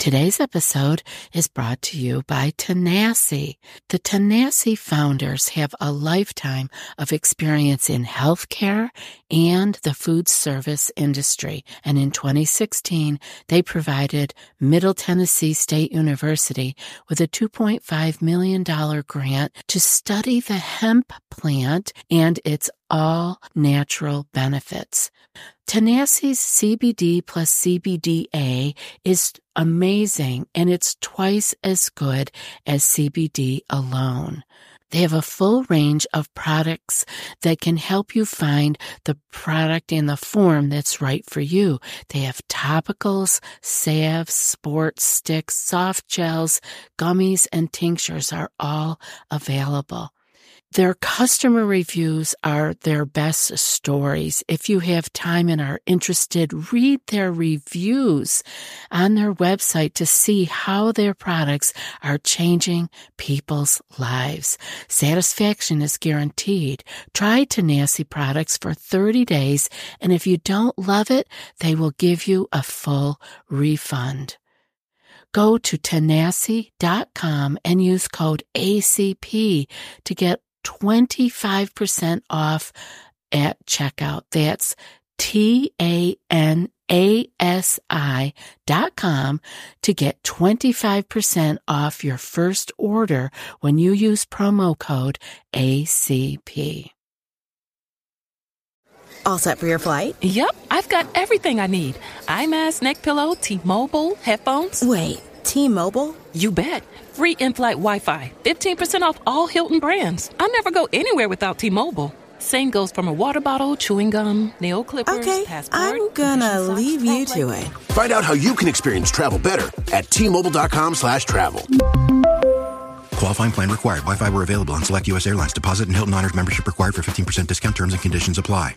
Today's episode is brought to you by Tenacity. The Tenacity founders have a lifetime of experience in healthcare and the food service industry. And in 2016, they provided Middle Tennessee State University with a $2.5 million grant to study the hemp plant and its all-natural benefits. Tenac's CBD plus CBDA is amazing, and it's twice as good as CBD alone. They have a full range of products that can help you find the product in the form that's right for you. They have topicals, salves, sports sticks, soft gels, gummies, and tinctures are all available. Their customer reviews are their best stories. If you have time and are interested, read their reviews on their website to see how their products are changing people's lives. Satisfaction is guaranteed. Try Tenacity products for 30 days, and if you don't love it, they will give you a full refund. Go to Tenacity.com and use code ACP to get 25% off at checkout. That's TANASI.com to get 25% off your first order when you use promo code ACP. All set for your flight? Yep, I've got everything I need. Eye mask, neck pillow, T-Mobile, headphones. Wait, T-Mobile? You bet. Free in-flight Wi-Fi. 15% off all Hilton brands. I never go anywhere without T-Mobile. Same goes for my water bottle, chewing gum, nail clippers, okay, passport. I'm gonna leave you to it. Find out how you can experience travel better at T-Mobile.com/travel. Qualifying plan required. Wi-Fi were available on select U.S. airlines. Deposit and Hilton Honors membership required for 15% discount. Terms and conditions apply.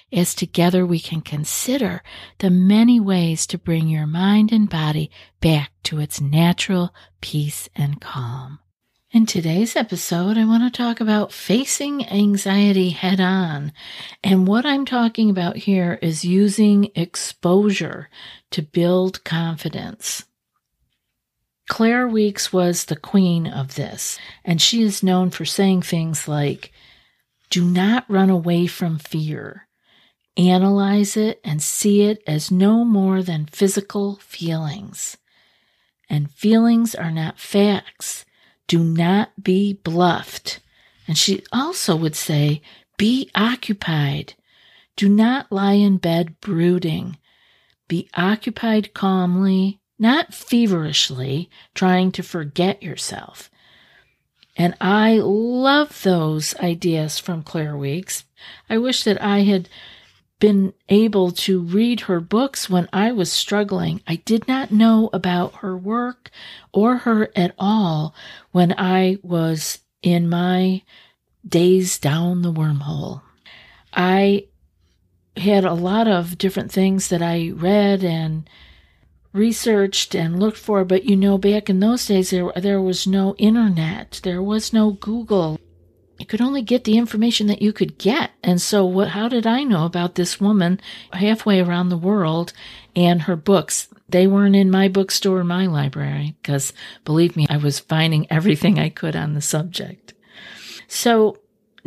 as together we can consider the many ways to bring your mind and body back to its natural peace and calm. In today's episode, I want to talk about facing anxiety head on. And what I'm talking about here is using exposure to build confidence. Claire Weekes was the queen of this, and she is known for saying things like, do not run away from fear. Analyze it and see it as no more than physical feelings. And feelings are not facts. Do not be bluffed. And she also would say, be occupied. Do not lie in bed brooding. Be occupied calmly, not feverishly trying to forget yourself. And I love those ideas from Claire Weekes. I wish that I had been able to read her books when I was struggling. I did not know about her work or her at all when I was in my days down the wormhole. I had a lot of different things that I read and researched and looked for, but you know, back in those days, there was no internet. There was no Google. You could only get the information that you could get. And so how did I know about this woman halfway around the world and her books? They weren't in my bookstore or my library because, believe me, I was finding everything I could on the subject. So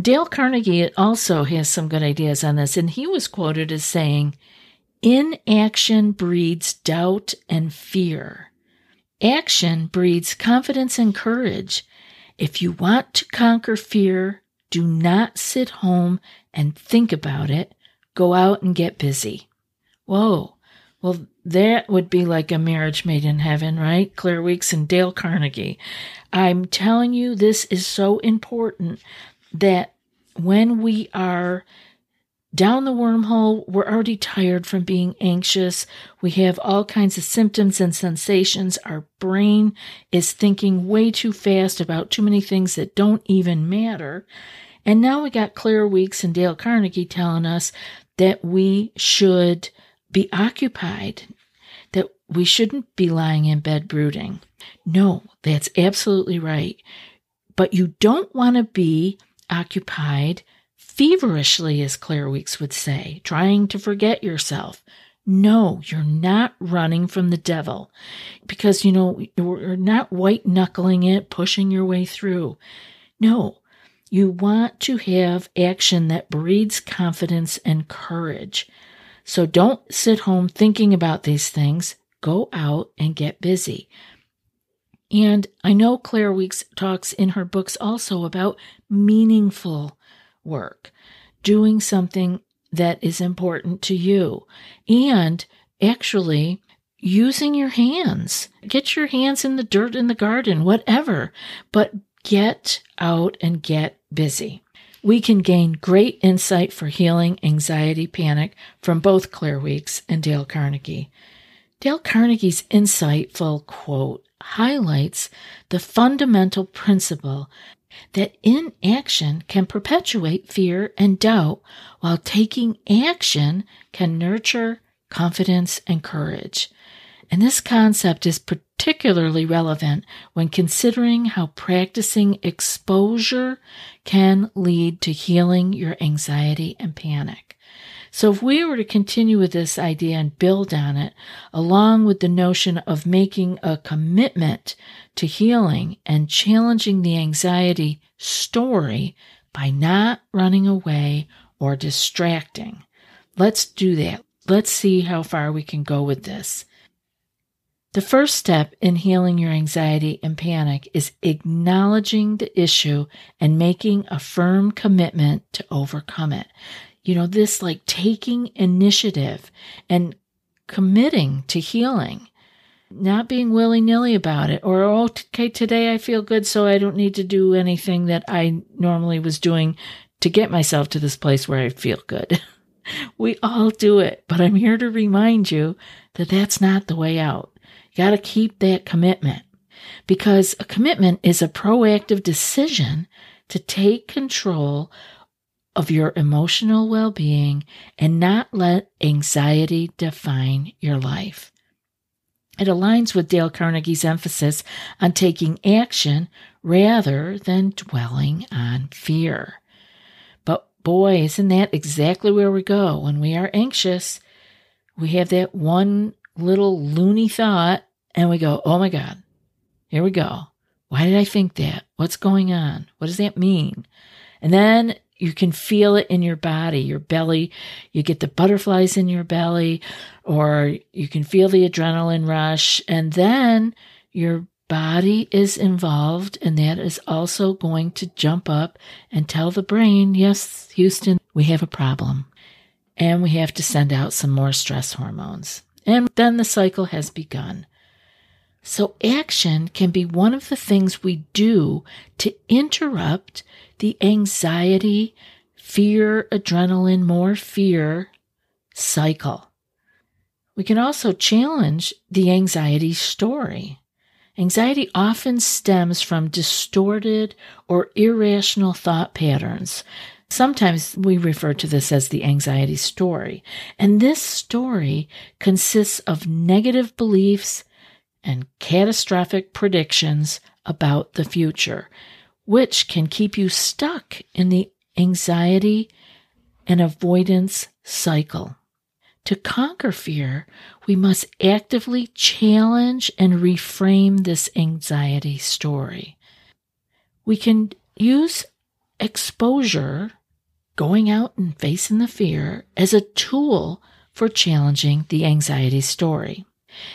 Dale Carnegie also has some good ideas on this, and he was quoted as saying, inaction breeds doubt and fear. Action breeds confidence and courage. If you want to conquer fear, do not sit home and think about it. Go out and get busy. Whoa. Well, that would be like a marriage made in heaven, right? Claire Weekes and Dale Carnegie. I'm telling you, this is so important that when we are down the wormhole. We're already tired from being anxious. We have all kinds of symptoms and sensations. Our brain is thinking way too fast about too many things that don't even matter. And now we got Claire Weekes and Dale Carnegie telling us that we should be occupied, that we shouldn't be lying in bed brooding. No, that's absolutely right. But you don't want to be occupied feverishly, as Claire Weekes would say, trying to forget yourself. No, you're not running from the devil because, you're not white-knuckling it, pushing your way through. No, you want to have action that breeds confidence and courage. So don't sit home thinking about these things. Go out and get busy. And I know Claire Weekes talks in her books also about meaningful work, doing something that is important to you, and actually using your hands. Get your hands in the dirt in the garden, whatever, but get out and get busy. We can gain great insight for healing anxiety, panic from both Claire Weekes and Dale Carnegie. Dale Carnegie's insightful quote highlights the fundamental principle that inaction can perpetuate fear and doubt, while taking action can nurture confidence and courage. And this concept is particularly relevant when considering how practicing exposure can lead to healing your anxiety and panic. So if we were to continue with this idea and build on it, along with the notion of making a commitment to healing and challenging the anxiety story by not running away or distracting, let's do that. Let's see how far we can go with this. The first step in healing your anxiety and panic is acknowledging the issue and making a firm commitment to overcome it. This like taking initiative and committing to healing, not being willy-nilly about it, or, okay, today I feel good, so I don't need to do anything that I normally was doing to get myself to this place where I feel good. We all do it, but I'm here to remind you that that's not the way out. Got to keep that commitment, because a commitment is a proactive decision to take control of your emotional well-being and not let anxiety define your life. It aligns with Dale Carnegie's emphasis on taking action rather than dwelling on fear. But boy, isn't that exactly where we go when we are anxious? We have that one little loony thought, and we go, oh my God, here we go. Why did I think that? What's going on? What does that mean? And then you can feel it in your body, your belly. You get the butterflies in your belly, or you can feel the adrenaline rush, and then your body is involved, and that is also going to jump up and tell the brain, yes, Houston, we have a problem, and we have to send out some more stress hormones. And then the cycle has begun. So action can be one of the things we do to interrupt the anxiety, fear, adrenaline, more fear cycle. We can also challenge the anxiety story. Anxiety often stems from distorted or irrational thought patterns. Sometimes we refer to this as the anxiety story. And this story consists of negative beliefs and catastrophic predictions about the future, which can keep you stuck in the anxiety and avoidance cycle. To conquer fear, we must actively challenge and reframe this anxiety story. We can use exposure, going out and facing the fear, as a tool for challenging the anxiety story.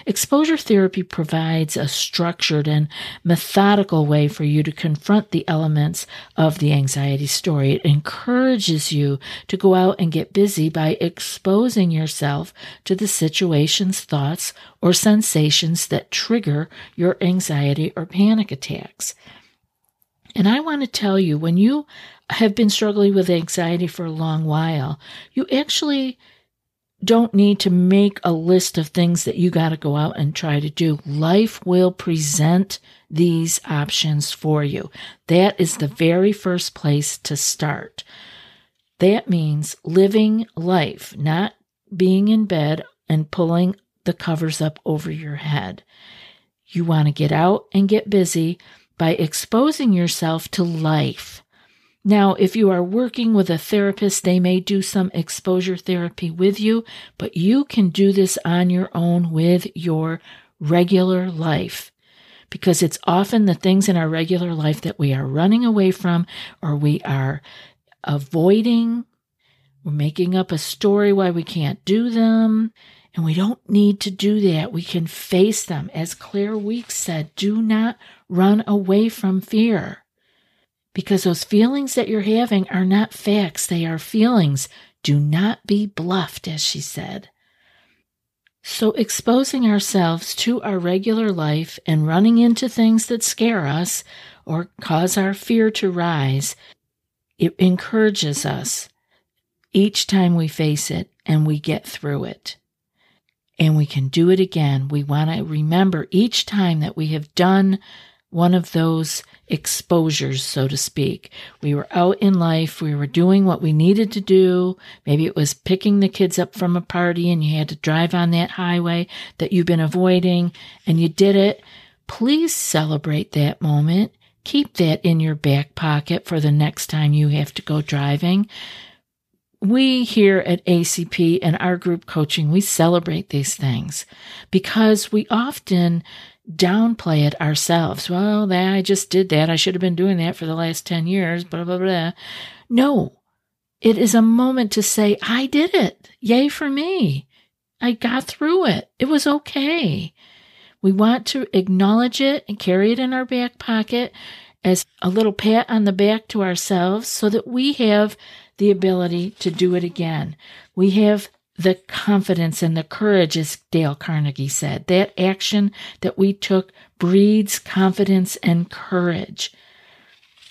Exposure therapy provides a structured and methodical way for you to confront the elements of the anxiety story. It encourages you to go out and get busy by exposing yourself to the situations, thoughts, or sensations that trigger your anxiety or panic attacks. And I want to tell you, when you have been struggling with anxiety for a long while, you actually don't need to make a list of things that you got to go out and try to do. Life will present these options for you. That is the very first place to start. That means living life, not being in bed and pulling the covers up over your head. You want to get out and get busy by exposing yourself to life. Now, if you are working with a therapist, they may do some exposure therapy with you, but you can do this on your own with your regular life, because it's often the things in our regular life that we are running away from, or we are avoiding. We're making up a story why we can't do them. And we don't need to do that. We can face them. As Claire Weekes said, do not run away from fear, because those feelings that you're having are not facts. They are feelings. Do not be bluffed, as she said. So exposing ourselves to our regular life and running into things that scare us or cause our fear to rise, it encourages us each time we face it and we get through it. And we can do it again. We want to remember each time that we have done one of those exposures, so to speak. We were out in life. We were doing what we needed to do. Maybe it was picking the kids up from a party and you had to drive on that highway that you've been avoiding, and you did it. Please celebrate that moment. Keep that in your back pocket for the next time you have to go driving. We here at ACP and our group coaching, we celebrate these things because we often downplay it ourselves. Well, I just did that. I should have been doing that for the last 10 years, blah, blah, blah. No, it is a moment to say, I did it. Yay for me. I got through it. It was okay. We want to acknowledge it and carry it in our back pocket as a little pat on the back to ourselves so that we have the ability to do it again. We have the confidence and the courage, as Dale Carnegie said. That action that we took breeds confidence and courage.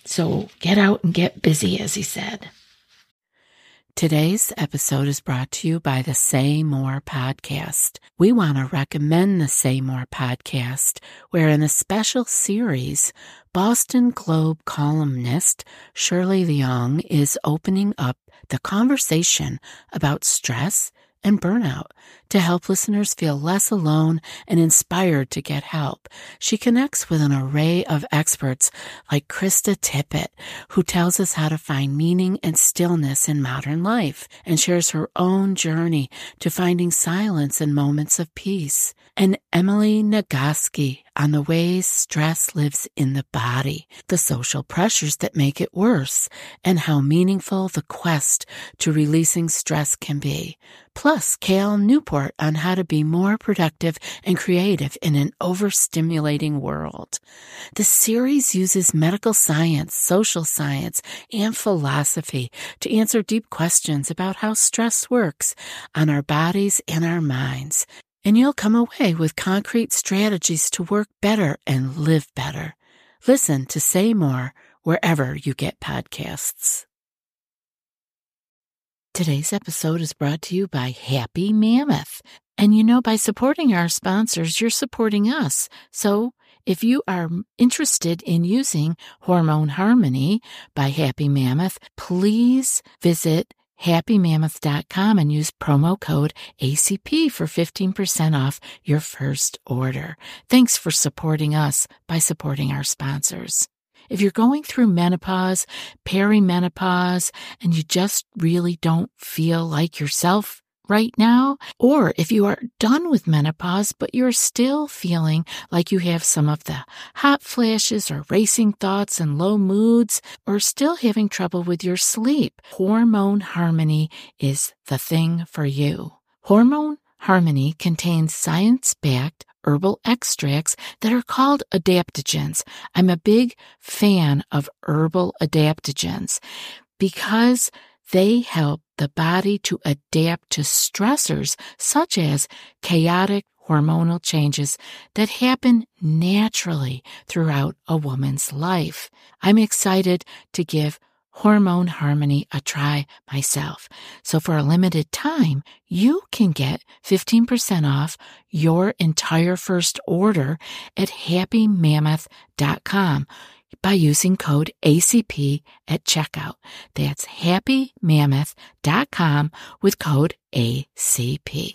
So get out and get busy, as he said. Today's episode is brought to you by the Say More Podcast. We want to recommend the Say More Podcast, where in a special series, Boston Globe columnist Shirley Leung is opening up the conversation about stress and burnout to help listeners feel less alone and inspired to get help. She connects with an array of experts like Krista Tippett, who tells us how to find meaning and stillness in modern life and shares her own journey to finding silence in moments of peace, and Emily Nagoski on the ways stress lives in the body, the social pressures that make it worse, and how meaningful the quest to releasing stress can be. Plus, Cal Newport on how to be more productive and creative in an overstimulating world. The series uses medical science, social science, and philosophy to answer deep questions about how stress works on our bodies and our minds. And you'll come away with concrete strategies to work better and live better. Listen to Say More wherever you get podcasts. Today's episode is brought to you by Happy Mammoth. And you know, by supporting our sponsors, you're supporting us. So if you are interested in using Hormone Harmony by Happy Mammoth, please visit happymammoth.com and use promo code ACP for 15% off your first order. Thanks for supporting us by supporting our sponsors. If you're going through menopause, perimenopause, and you just really don't feel like yourself right now, or if you are done with menopause, but you're still feeling like you have some of the hot flashes or racing thoughts and low moods, or still having trouble with your sleep, Hormone Harmony is the thing for you. Hormone Harmony contains science-backed herbal extracts that are called adaptogens. I'm a big fan of herbal adaptogens because they help the body to adapt to stressors such as chaotic hormonal changes that happen naturally throughout a woman's life. I'm excited to give Hormone Harmony a try myself. So for a limited time, you can get 15% off your entire first order at happymammoth.com by using code ACP at checkout. That's happymammoth.com with code ACP.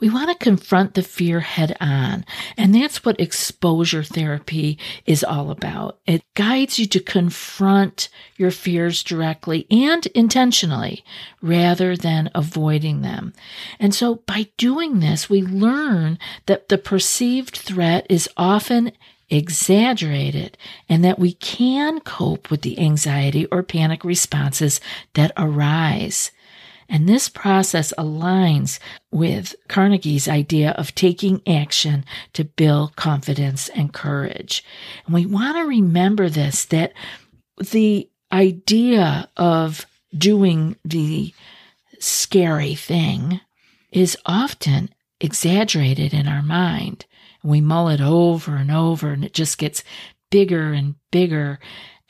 We want to confront the fear head on, and that's what exposure therapy is all about. It guides you to confront your fears directly and intentionally rather than avoiding them. And so by doing this, we learn that the perceived threat is often exaggerated and that we can cope with the anxiety or panic responses that arise. And this process aligns with Carnegie's idea of taking action to build confidence and courage. And we want to remember this, that the idea of doing the scary thing is often exaggerated in our mind. And we mull it over and over, and it just gets bigger and bigger.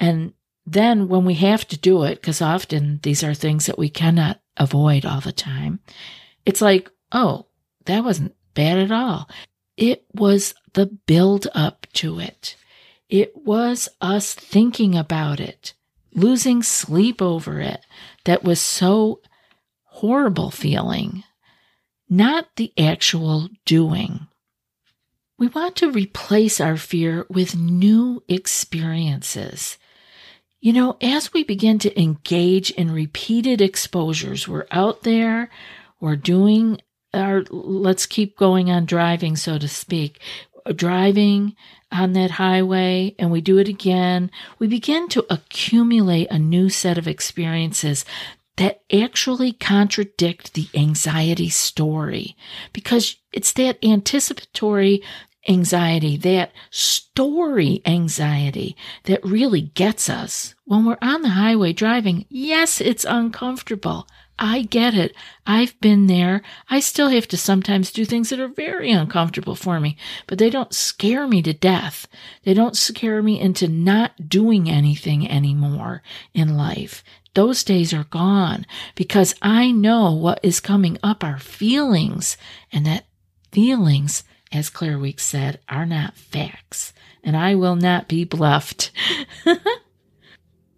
And then when we have to do it, because often these are things that we cannot avoid all the time, it's like, oh, that wasn't bad at all. It was the build up to it. It was us thinking about it, losing sleep over it. That was so horrible feeling, not the actual doing. We want to replace our fear with new experiences. You know, as we begin to engage in repeated exposures, we're out there, we're doing our, let's keep going on driving, so to speak, driving on that highway, and we do it again. We begin to accumulate a new set of experiences that actually contradict the anxiety story, because it's that anticipatory anxiety, that story anxiety that really gets us. When we're on the highway driving, yes, it's uncomfortable. I get it. I've been there. I still have to sometimes do things that are very uncomfortable for me, but they don't scare me to death. They don't scare me into not doing anything anymore in life. Those days are gone because I know what is coming up are feelings, and that feelings, as Claire Weekes said, are not facts, and I will not be bluffed.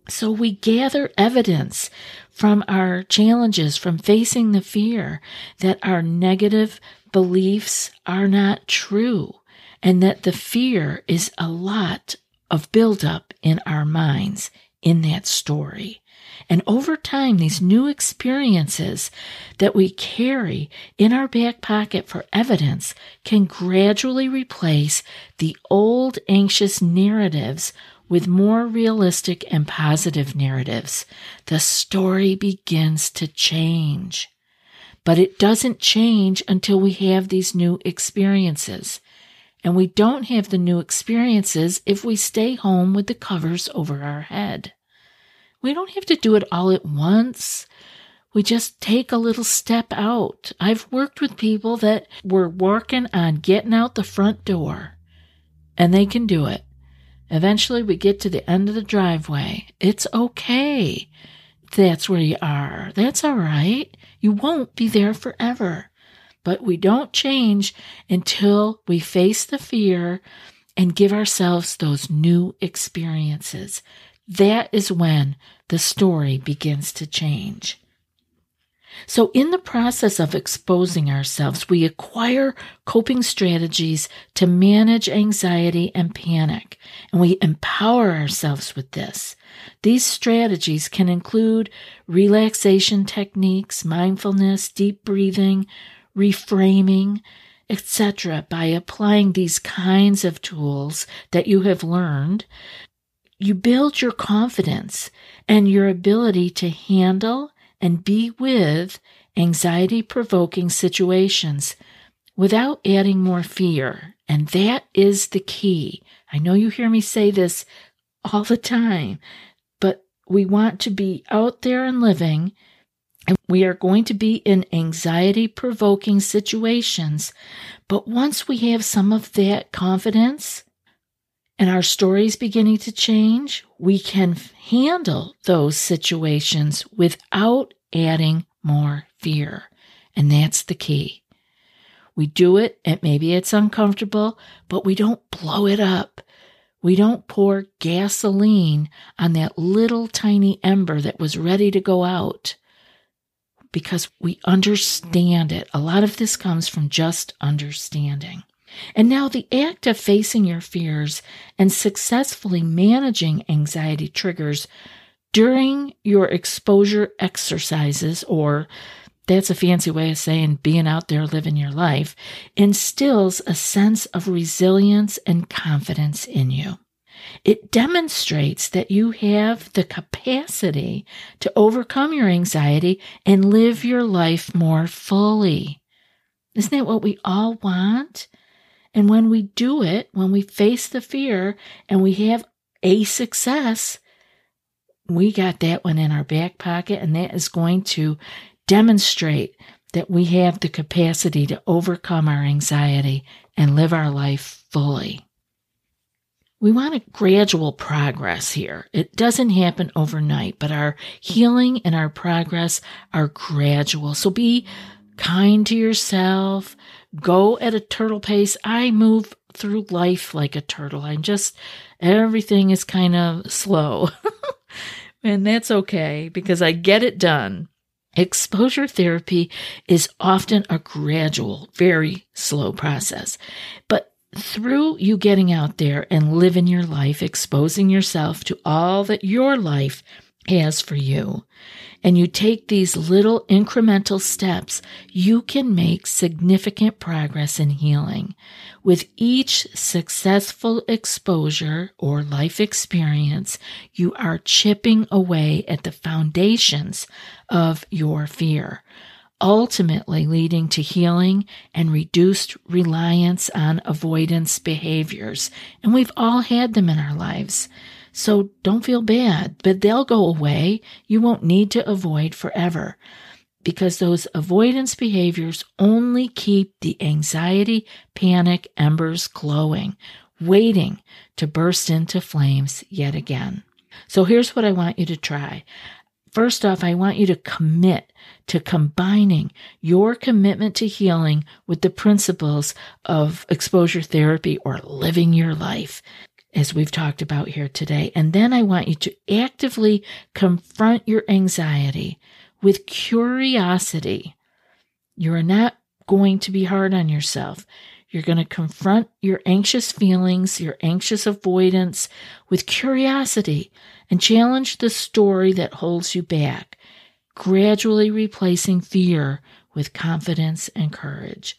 So we gather evidence from our challenges, from facing the fear, that our negative beliefs are not true, and that the fear is a lot of buildup in our minds in that story. And over time, these new experiences that we carry in our back pocket for evidence can gradually replace the old anxious narratives with more realistic and positive narratives. The story begins to change, but it doesn't change until we have these new experiences. And we don't have the new experiences if we stay home with the covers over our head. We don't have to do it all at once. We just take a little step out. I've worked with people that were working on getting out the front door, and they can do it. Eventually, we get to the end of the driveway. It's okay. That's where you are. That's all right. You won't be there forever. But we don't change until we face the fear and give ourselves those new experiences. That is when the story begins to change. So in the process of exposing ourselves, we acquire coping strategies to manage anxiety and panic, and we empower ourselves with this. These strategies can include relaxation techniques, mindfulness, deep breathing, reframing, etc. By applying these kinds of tools that you have learned, you build your confidence and your ability to handle and be with anxiety-provoking situations without adding more fear. And that is the key. I know you hear me say this all the time, but we want to be out there and living, and we are going to be in anxiety-provoking situations. But once we have some of that confidence and our story's beginning to change, we can handle those situations without adding more fear. And that's the key. We do it, and maybe it's uncomfortable, but we don't blow it up. We don't pour gasoline on that little tiny ember that was ready to go out, because we understand it. A lot of this comes from just understanding. And now the act of facing your fears and successfully managing anxiety triggers during your exposure exercises, or that's a fancy way of saying being out there living your life, instills a sense of resilience and confidence in you. It demonstrates that you have the capacity to overcome your anxiety and live your life more fully. Isn't that what we all want? And when we do it, when we face the fear and we have a success, we got that one in our back pocket, and that is going to demonstrate that we have the capacity to overcome our anxiety and live our life fully. We want a gradual progress here. It doesn't happen overnight, but our healing and our progress are gradual. So be kind to yourself. Go at a turtle pace. I move through life like a turtle. Everything is kind of slow. And that's okay, because I get it done. Exposure therapy is often a gradual, very slow process. But through you getting out there and living your life, exposing yourself to all that your life has for you, and you take these little incremental steps, you can make significant progress in healing. With each successful exposure or life experience, you are chipping away at the foundations of your fear, ultimately leading to healing and reduced reliance on avoidance behaviors. And we've all had them in our lives. So don't feel bad, but they'll go away. You won't need to avoid forever, because those avoidance behaviors only keep the anxiety, panic embers glowing, waiting to burst into flames yet again. So here's what I want you to try. First off, I want you to commit to combining your commitment to healing with the principles of exposure therapy or living your life, as we've talked about here today. And then I want you to actively confront your anxiety with curiosity. You're not going to be hard on yourself. You're going to confront your anxious feelings, your anxious avoidance with curiosity, and challenge the story that holds you back, gradually replacing fear with confidence and courage.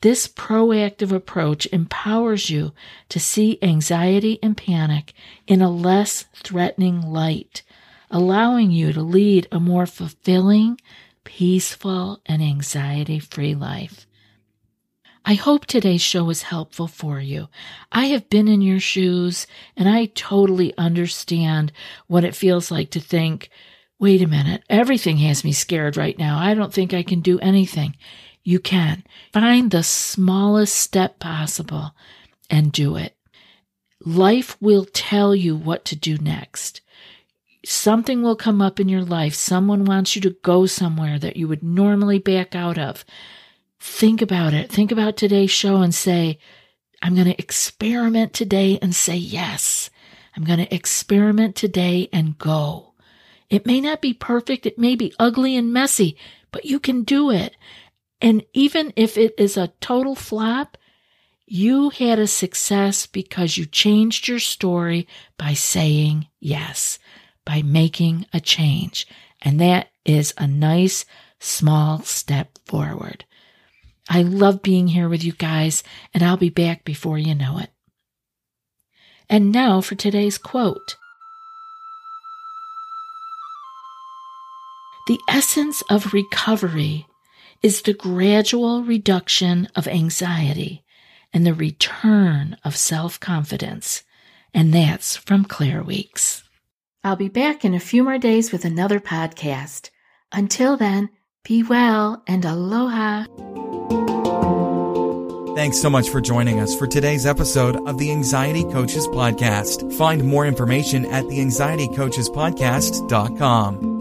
This proactive approach empowers you to see anxiety and panic in a less threatening light, allowing you to lead a more fulfilling, peaceful, and anxiety-free life. I hope today's show was helpful for you. I have been in your shoes, and I totally understand what it feels like to think, wait a minute, everything has me scared right now. I don't think I can do anything. You can. Find the smallest step possible and do it. Life will tell you what to do next. Something will come up in your life. Someone wants you to go somewhere that you would normally back out of. Think about it. Think about today's show and say, I'm going to experiment today and say yes. I'm going to experiment today and go. It may not be perfect. It may be ugly and messy, but you can do it. And even if it is a total flop, you had a success because you changed your story by saying yes, by making a change. And that is a nice, small step forward. I love being here with you guys, and I'll be back before you know it. And now for today's quote. The essence of recovery is the gradual reduction of anxiety and the return of self-confidence. And that's from Claire Weekes. I'll be back in a few more days with another podcast. Until then, be well and aloha. Thanks so much for joining us for today's episode of the Anxiety Coaches Podcast. Find more information at theanxietycoachespodcast.com.